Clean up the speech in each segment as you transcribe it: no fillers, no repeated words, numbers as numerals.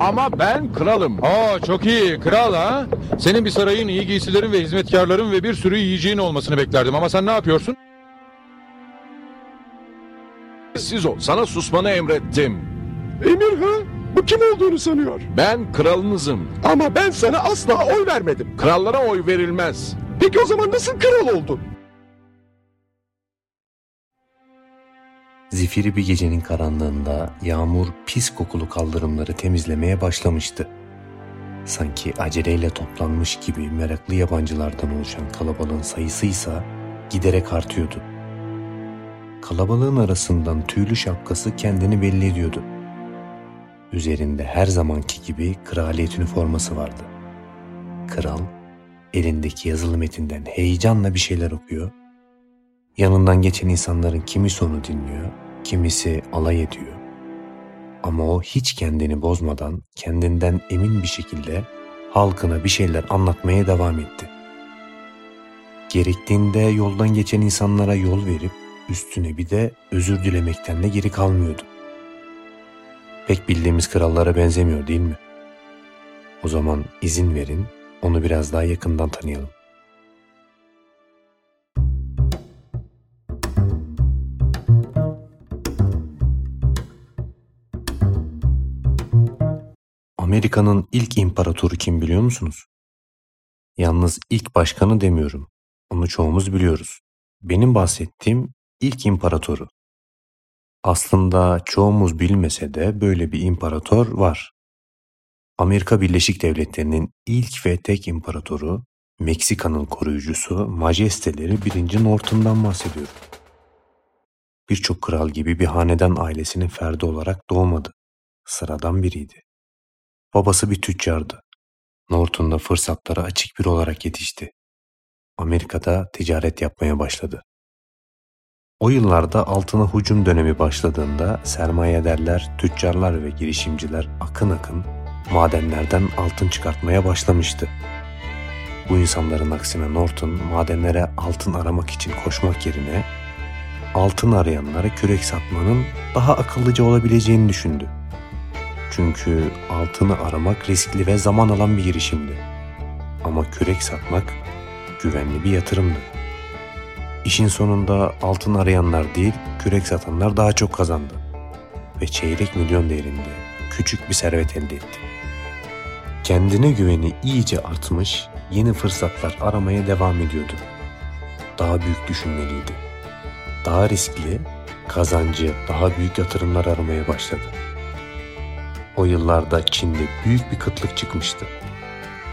Ama ben kralım. Aa, çok iyi kral ha. Senin bir sarayın, iyi giysilerin ve hizmetkarların ve bir sürü yiyeceğin olmasını beklerdim. Ama sen ne yapıyorsun? Siz ol. Sana susmanı emrettim. Emir ha? Bu kim olduğunu sanıyor? Ben kralınızım. Ama ben sana asla oy vermedim. Krallara oy verilmez. Peki o zaman nasıl kral oldun? Zifiri bir gecenin karanlığında yağmur pis kokulu kaldırımları temizlemeye başlamıştı. Sanki aceleyle toplanmış gibi meraklı yabancılardan oluşan kalabalığın sayısıysa giderek artıyordu. Kalabalığın arasından tüylü şapkası kendini belli ediyordu. Üzerinde her zamanki gibi kraliyet üniforması vardı. Kral elindeki yazılı metinden heyecanla bir şeyler okuyor. Yanından geçen insanların kimisi onu dinliyor, kimisi alay ediyor. Ama o hiç kendini bozmadan, kendinden emin bir şekilde halkına bir şeyler anlatmaya devam etti. Gerektiğinde yoldan geçen insanlara yol verip üstüne bir de özür dilemekten de geri kalmıyordu. Pek bildiğimiz krallara benzemiyor değil mi? O zaman izin verin, onu biraz daha yakından tanıyalım. Amerika'nın ilk imparatoru kim biliyor musunuz? Yalnız ilk başkanı demiyorum. Onu çoğumuz biliyoruz. Benim bahsettiğim ilk imparatoru. Aslında çoğumuz bilmese de böyle bir imparator var. Amerika Birleşik Devletleri'nin ilk ve tek imparatoru, Meksika'nın koruyucusu Majesteleri 1. Norton'dan bahsediyorum. Birçok kral gibi bir hanedan ailesinin ferdi olarak doğmadı. Sıradan biriydi. Babası bir tüccardı. Norton da fırsatlara açık biri olarak yetişti. Amerika'da ticaret yapmaya başladı. O yıllarda altına hücum dönemi başladığında sermayedarlar, tüccarlar ve girişimciler akın akın madenlerden altın çıkartmaya başlamıştı. Bu insanların aksine Norton madenlere altın aramak için koşmak yerine altın arayanlara kürek satmanın daha akıllıca olabileceğini düşündü. Çünkü altını aramak riskli ve zaman alan bir girişimdi. Ama kürek satmak güvenli bir yatırımdı. İşin sonunda altın arayanlar değil, kürek satanlar daha çok kazandı. Ve çeyrek milyon değerinde küçük bir servet elde etti. Kendine güveni iyice artmış, yeni fırsatlar aramaya devam ediyordu. Daha büyük düşünmeliydi. Daha riskli, kazancı daha büyük yatırımlar aramaya başladı. O yıllarda Çin'de büyük bir kıtlık çıkmıştı.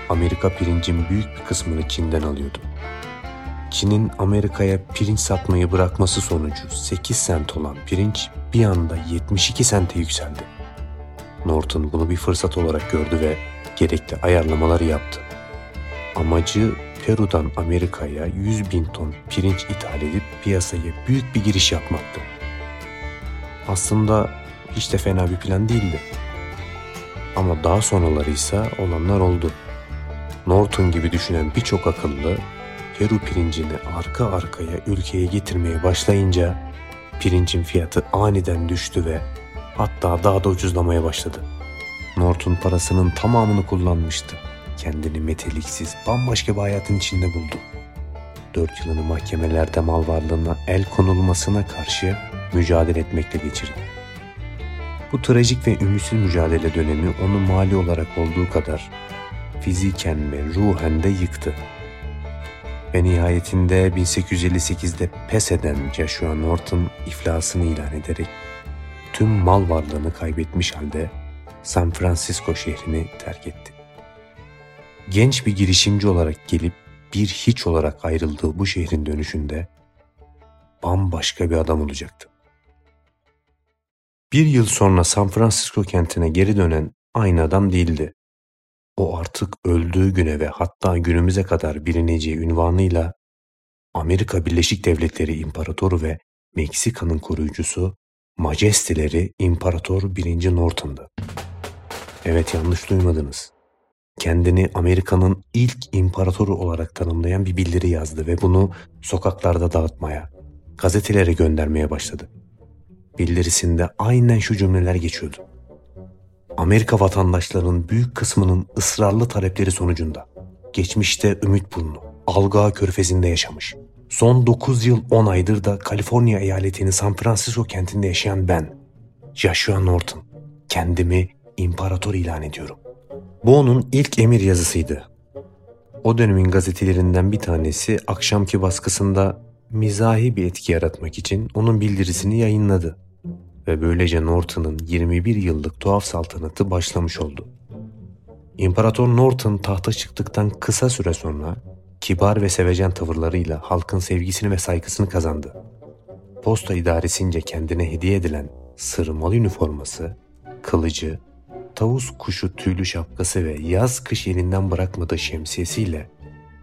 Amerika pirincin büyük bir kısmını Çin'den alıyordu. Çin'in Amerika'ya pirinç satmayı bırakması sonucu 8 cent olan pirinç bir anda 72 sente yükseldi. Norton bunu bir fırsat olarak gördü ve gerekli ayarlamaları yaptı. Amacı Peru'dan Amerika'ya 100 bin ton pirinç ithal edip piyasaya büyük bir giriş yapmaktı. Aslında hiç de fena bir plan değildi. Ama daha sonralarıysa olanlar oldu. Norton gibi düşünen birçok akıllı, Peru pirincini arka arkaya ülkeye getirmeye başlayınca pirincin fiyatı aniden düştü ve hatta daha da ucuzlamaya başladı. Norton parasının tamamını kullanmıştı. Kendini meteliksiz, bambaşka bir hayatın içinde buldu. 4 yılını mahkemelerde mal varlığına el konulmasına karşı mücadele etmekle geçirdi. Bu trajik ve ümitsiz mücadele dönemi onu mali olarak olduğu kadar fiziken ve ruhen de yıktı. Ve nihayetinde 1858'de pes eden Joshua Norton iflasını ilan ederek tüm mal varlığını kaybetmiş halde San Francisco şehrini terk etti. Genç bir girişimci olarak gelip bir hiç olarak ayrıldığı bu şehrin dönüşünde bambaşka bir adam olacaktı. Bir yıl sonra San Francisco kentine geri dönen aynı adam değildi. O artık öldüğü güne ve hatta günümüze kadar bilineceği ünvanıyla Amerika Birleşik Devletleri İmparatoru ve Meksika'nın koruyucusu Majesteleri İmparator 1. Norton'du. Evet, yanlış duymadınız. Kendini Amerika'nın ilk imparatoru olarak tanımlayan bir bildiri yazdı ve bunu sokaklarda dağıtmaya, gazetelere göndermeye başladı. Bildirisinde aynen şu cümleler geçiyordu. Amerika vatandaşlarının büyük kısmının ısrarlı talepleri sonucunda geçmişte Ümit Burnu, Algaa Körfezi'nde yaşamış. Son 9 yıl 10 aydır da Kaliforniya eyaletinin San Francisco kentinde yaşayan ben, Joshua Norton, kendimi imparator ilan ediyorum. Bu onun ilk emir yazısıydı. O dönemin gazetelerinden bir tanesi akşamki baskısında mizahi bir etki yaratmak için onun bildirisini yayınladı. Ve böylece Norton'ın 21 yıllık tuhaf saltanatı başlamış oldu. İmparator Norton tahta çıktıktan kısa süre sonra kibar ve sevecen tavırlarıyla halkın sevgisini ve saygısını kazandı. Posta idaresince kendine hediye edilen sırmalı üniforması, kılıcı, tavus kuşu tüylü şapkası ve yaz kış elinden bırakmadığı şemsiyesiyle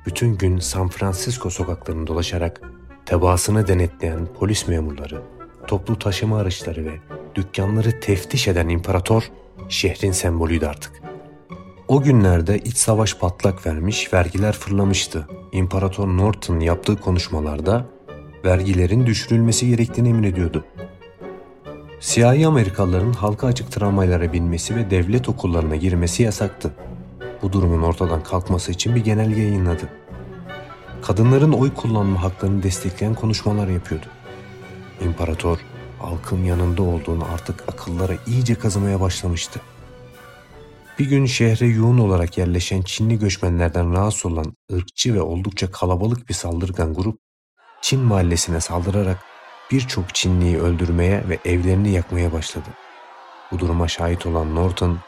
bütün gün San Francisco sokaklarını dolaşarak tebaasını denetleyen polis memurları, toplu taşıma araçları ve dükkanları teftiş eden imparator şehrin sembolüydü artık. O günlerde iç savaş patlak vermiş, vergiler fırlamıştı. İmparator Norton yaptığı konuşmalarda vergilerin düşürülmesi gerektiğini emrediyordu. Siyahi Amerikalıların halka açık tramvaylara binmesi ve devlet okullarına girmesi yasaktı. Bu durumun ortadan kalkması için bir genelge yayınladı. Kadınların oy kullanma haklarını destekleyen konuşmalar yapıyordu. İmparator, halkın yanında olduğunu artık akıllara iyice kazımaya başlamıştı. Bir gün şehre yoğun olarak yerleşen Çinli göçmenlerden rahatsız olan ırkçı ve oldukça kalabalık bir saldırgan grup, Çin mahallesine saldırarak birçok Çinliyi öldürmeye ve evlerini yakmaya başladı. Bu duruma şahit olan Norton,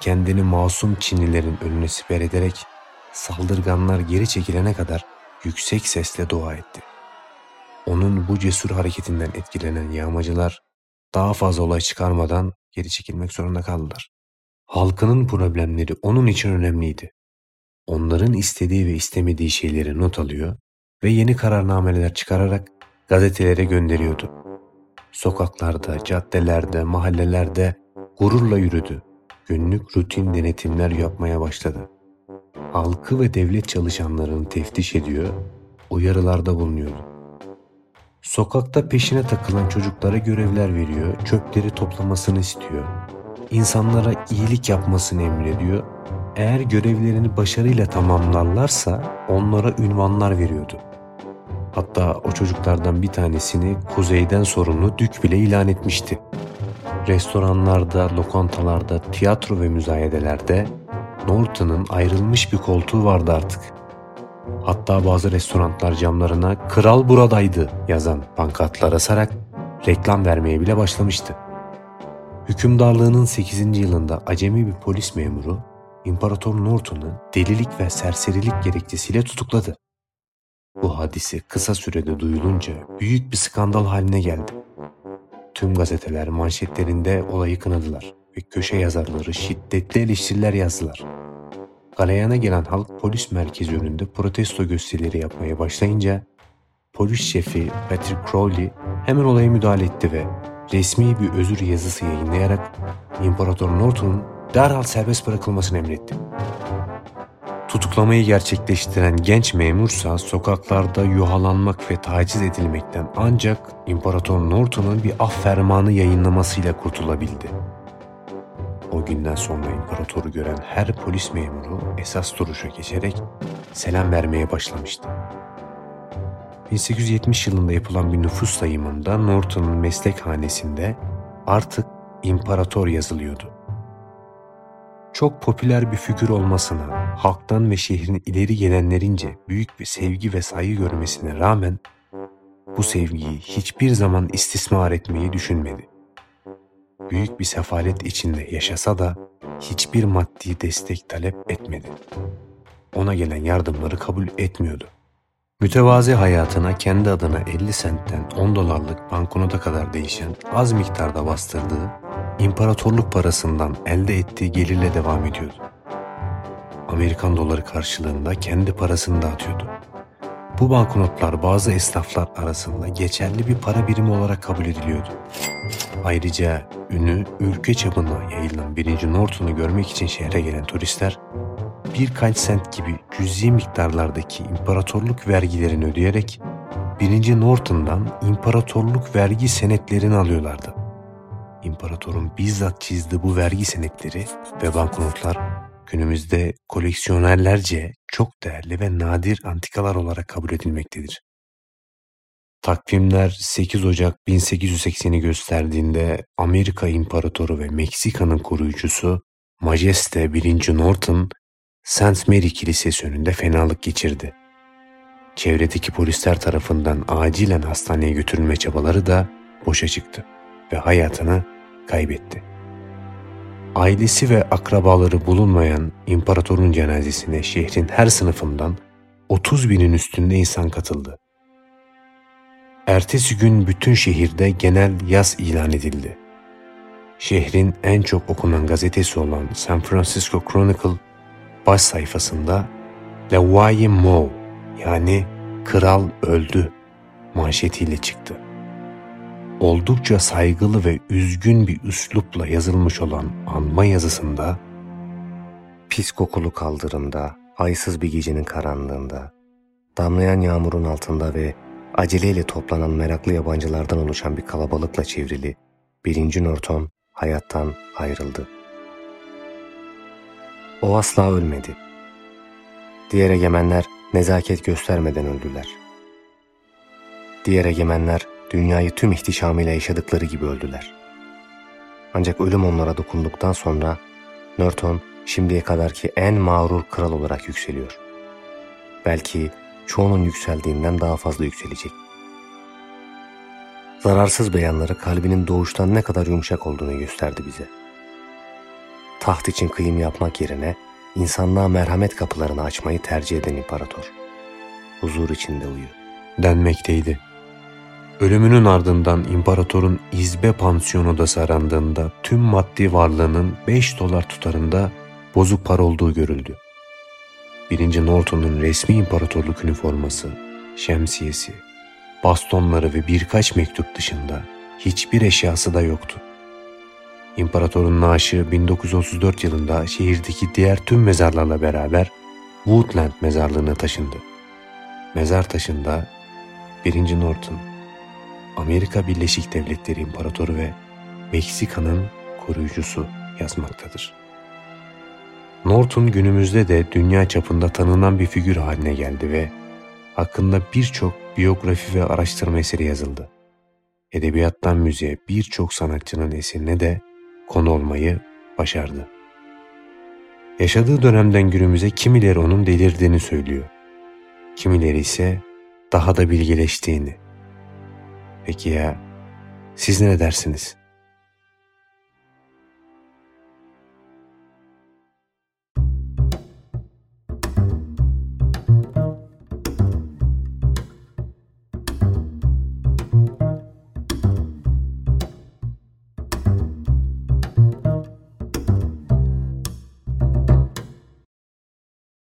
kendini masum Çinlilerin önüne siper ederek saldırganlar geri çekilene kadar yüksek sesle dua etti. Onun bu cesur hareketinden etkilenen yağmacılar daha fazla olay çıkarmadan geri çekilmek zorunda kaldılar. Halkının problemleri onun için önemliydi. Onların istediği ve istemediği şeyleri not alıyor ve yeni kararnameler çıkararak gazetelere gönderiyordu. Sokaklarda, caddelerde, mahallelerde gururla yürüdü. Günlük rutin denetimler yapmaya başladı. Halkı ve devlet çalışanlarını teftiş ediyor, uyarılarda bulunuyordu. Sokakta peşine takılan çocuklara görevler veriyor, çöpleri toplamasını istiyor. İnsanlara iyilik yapmasını emrediyor. Eğer görevlerini başarıyla tamamlarlarsa onlara ünvanlar veriyordu. Hatta o çocuklardan bir tanesini kuzeyden sorumlu dük bile ilan etmişti. Restoranlarda, lokantalarda, tiyatro ve müzayedelerde Norton'ın ayrılmış bir koltuğu vardı artık. Hatta bazı restoranlar camlarına "Kral buradaydı" yazan pankartlar asarak reklam vermeye bile başlamıştı. Hükümdarlığının 8. yılında acemi bir polis memuru İmparator Norton'u delilik ve serserilik gerekçesiyle tutukladı. Bu hadise kısa sürede duyulunca büyük bir skandal haline geldi. Tüm gazeteler manşetlerinde olayı kınadılar ve köşe yazarları şiddetli eleştiriler yazdılar. Galeyana gelen halk polis merkezi önünde protesto gösterileri yapmaya başlayınca polis şefi Patrick Crowley hemen olaya müdahale etti ve resmi bir özür yazısı yayınlayarak İmparator Norton'un derhal serbest bırakılmasını emretti. Tutuklamayı gerçekleştiren genç memursa sokaklarda yuhalanmak ve taciz edilmekten ancak İmparator Norton'un bir af fermanı yayınlamasıyla kurtulabildi. O günden sonra imparatoru gören her polis memuru esas duruşa geçerek selam vermeye başlamıştı. 1870 yılında yapılan bir nüfus sayımında Norton'un meslekhanesinde artık imparator yazılıyordu. Çok popüler bir figür olmasına, halktan ve şehrin ileri gelenlerince büyük bir sevgi ve saygı görmesine rağmen bu sevgiyi hiçbir zaman istismar etmeyi düşünmedi. Büyük bir sefalet içinde yaşasa da hiçbir maddi destek talep etmedi. Ona gelen yardımları kabul etmiyordu. Mütevazi hayatına kendi adına 50 sentten 10 dolarlık banknota kadar değişen az miktarda bastırdığı, imparatorluk parasından elde ettiği gelirle devam ediyordu. Amerikan doları karşılığında kendi parasını dağıtıyordu. Bu banknotlar bazı esnaflar arasında geçerli bir para birimi olarak kabul ediliyordu. Ayrıca ünü ülke çapına yayılan 1. Norton'u görmek için şehre gelen turistler birkaç sent gibi cüzi miktarlardaki imparatorluk vergilerini ödeyerek 1. Norton'dan imparatorluk vergi senetlerini alıyorlardı. imparatorun bizzat çizdiği bu vergi senetleri ve banknotlar günümüzde koleksiyonerlerce çok değerli ve nadir antikalar olarak kabul edilmektedir. Takvimler 8 Ocak 1880'i gösterdiğinde Amerika İmparatoru ve Meksika'nın koruyucusu Majeste 1. Norton, St. Mary Kilisesi önünde fenalık geçirdi. Çevredeki polisler tarafından acilen hastaneye götürülme çabaları da boşa çıktı ve hayatını kaybetti. Ailesi ve akrabaları bulunmayan imparatorun cenazesine şehrin her sınıfından 30.000'in üstünde insan katıldı. Ertesi gün bütün şehirde genel yas ilan edildi. Şehrin en çok okunan gazetesi olan San Francisco Chronicle baş sayfasında "Levai Mo" yani "Kral öldü" manşetiyle çıktı. Oldukça saygılı ve üzgün bir üslupla yazılmış olan anma yazısında "Pis kokulu kaldırımda, aysız bir gecenin karanlığında, damlayan yağmurun altında ve aceleyle toplanan meraklı yabancılardan oluşan bir kalabalıkla çevrili 1. Norton hayattan ayrıldı. O asla ölmedi. Diğer egemenler nezaket göstermeden öldüler. Diğer egemenler dünyayı tüm ihtişamıyla yaşadıkları gibi öldüler. Ancak ölüm onlara dokunduktan sonra Norton şimdiye kadarki en mağrur kral olarak yükseliyor. Belki çoğunun yükseldiğinden daha fazla yükselecek. Zararsız beyanları kalbinin doğuştan ne kadar yumuşak olduğunu gösterdi bize. Taht için kıyım yapmak yerine insanlığa merhamet kapılarını açmayı tercih eden imparator, huzur içinde uyu" denmekteydi. Ölümünün ardından imparatorun izbe pansiyon odası arandığında tüm maddi varlığının $5 tutarında bozuk para olduğu görüldü. 1. Norton'un resmi imparatorluk üniforması, şemsiyesi, bastonları ve birkaç mektup dışında hiçbir eşyası da yoktu. İmparatorun naaşı 1934 yılında şehirdeki diğer tüm mezarlarla beraber Woodland mezarlığına taşındı. Mezar taşında 1. Norton, Amerika Birleşik Devletleri İmparatoru ve Meksika'nın koruyucusu yazmaktadır. Norton günümüzde de dünya çapında tanınan bir figür haline geldi ve hakkında birçok biyografi ve araştırma eseri yazıldı. Edebiyattan müziğe birçok sanatçının eserine de konu olmayı başardı. Yaşadığı dönemden günümüze kimileri onun delirdiğini söylüyor, kimileri ise daha da bilgeleştiğini. Peki ya siz ne dersiniz?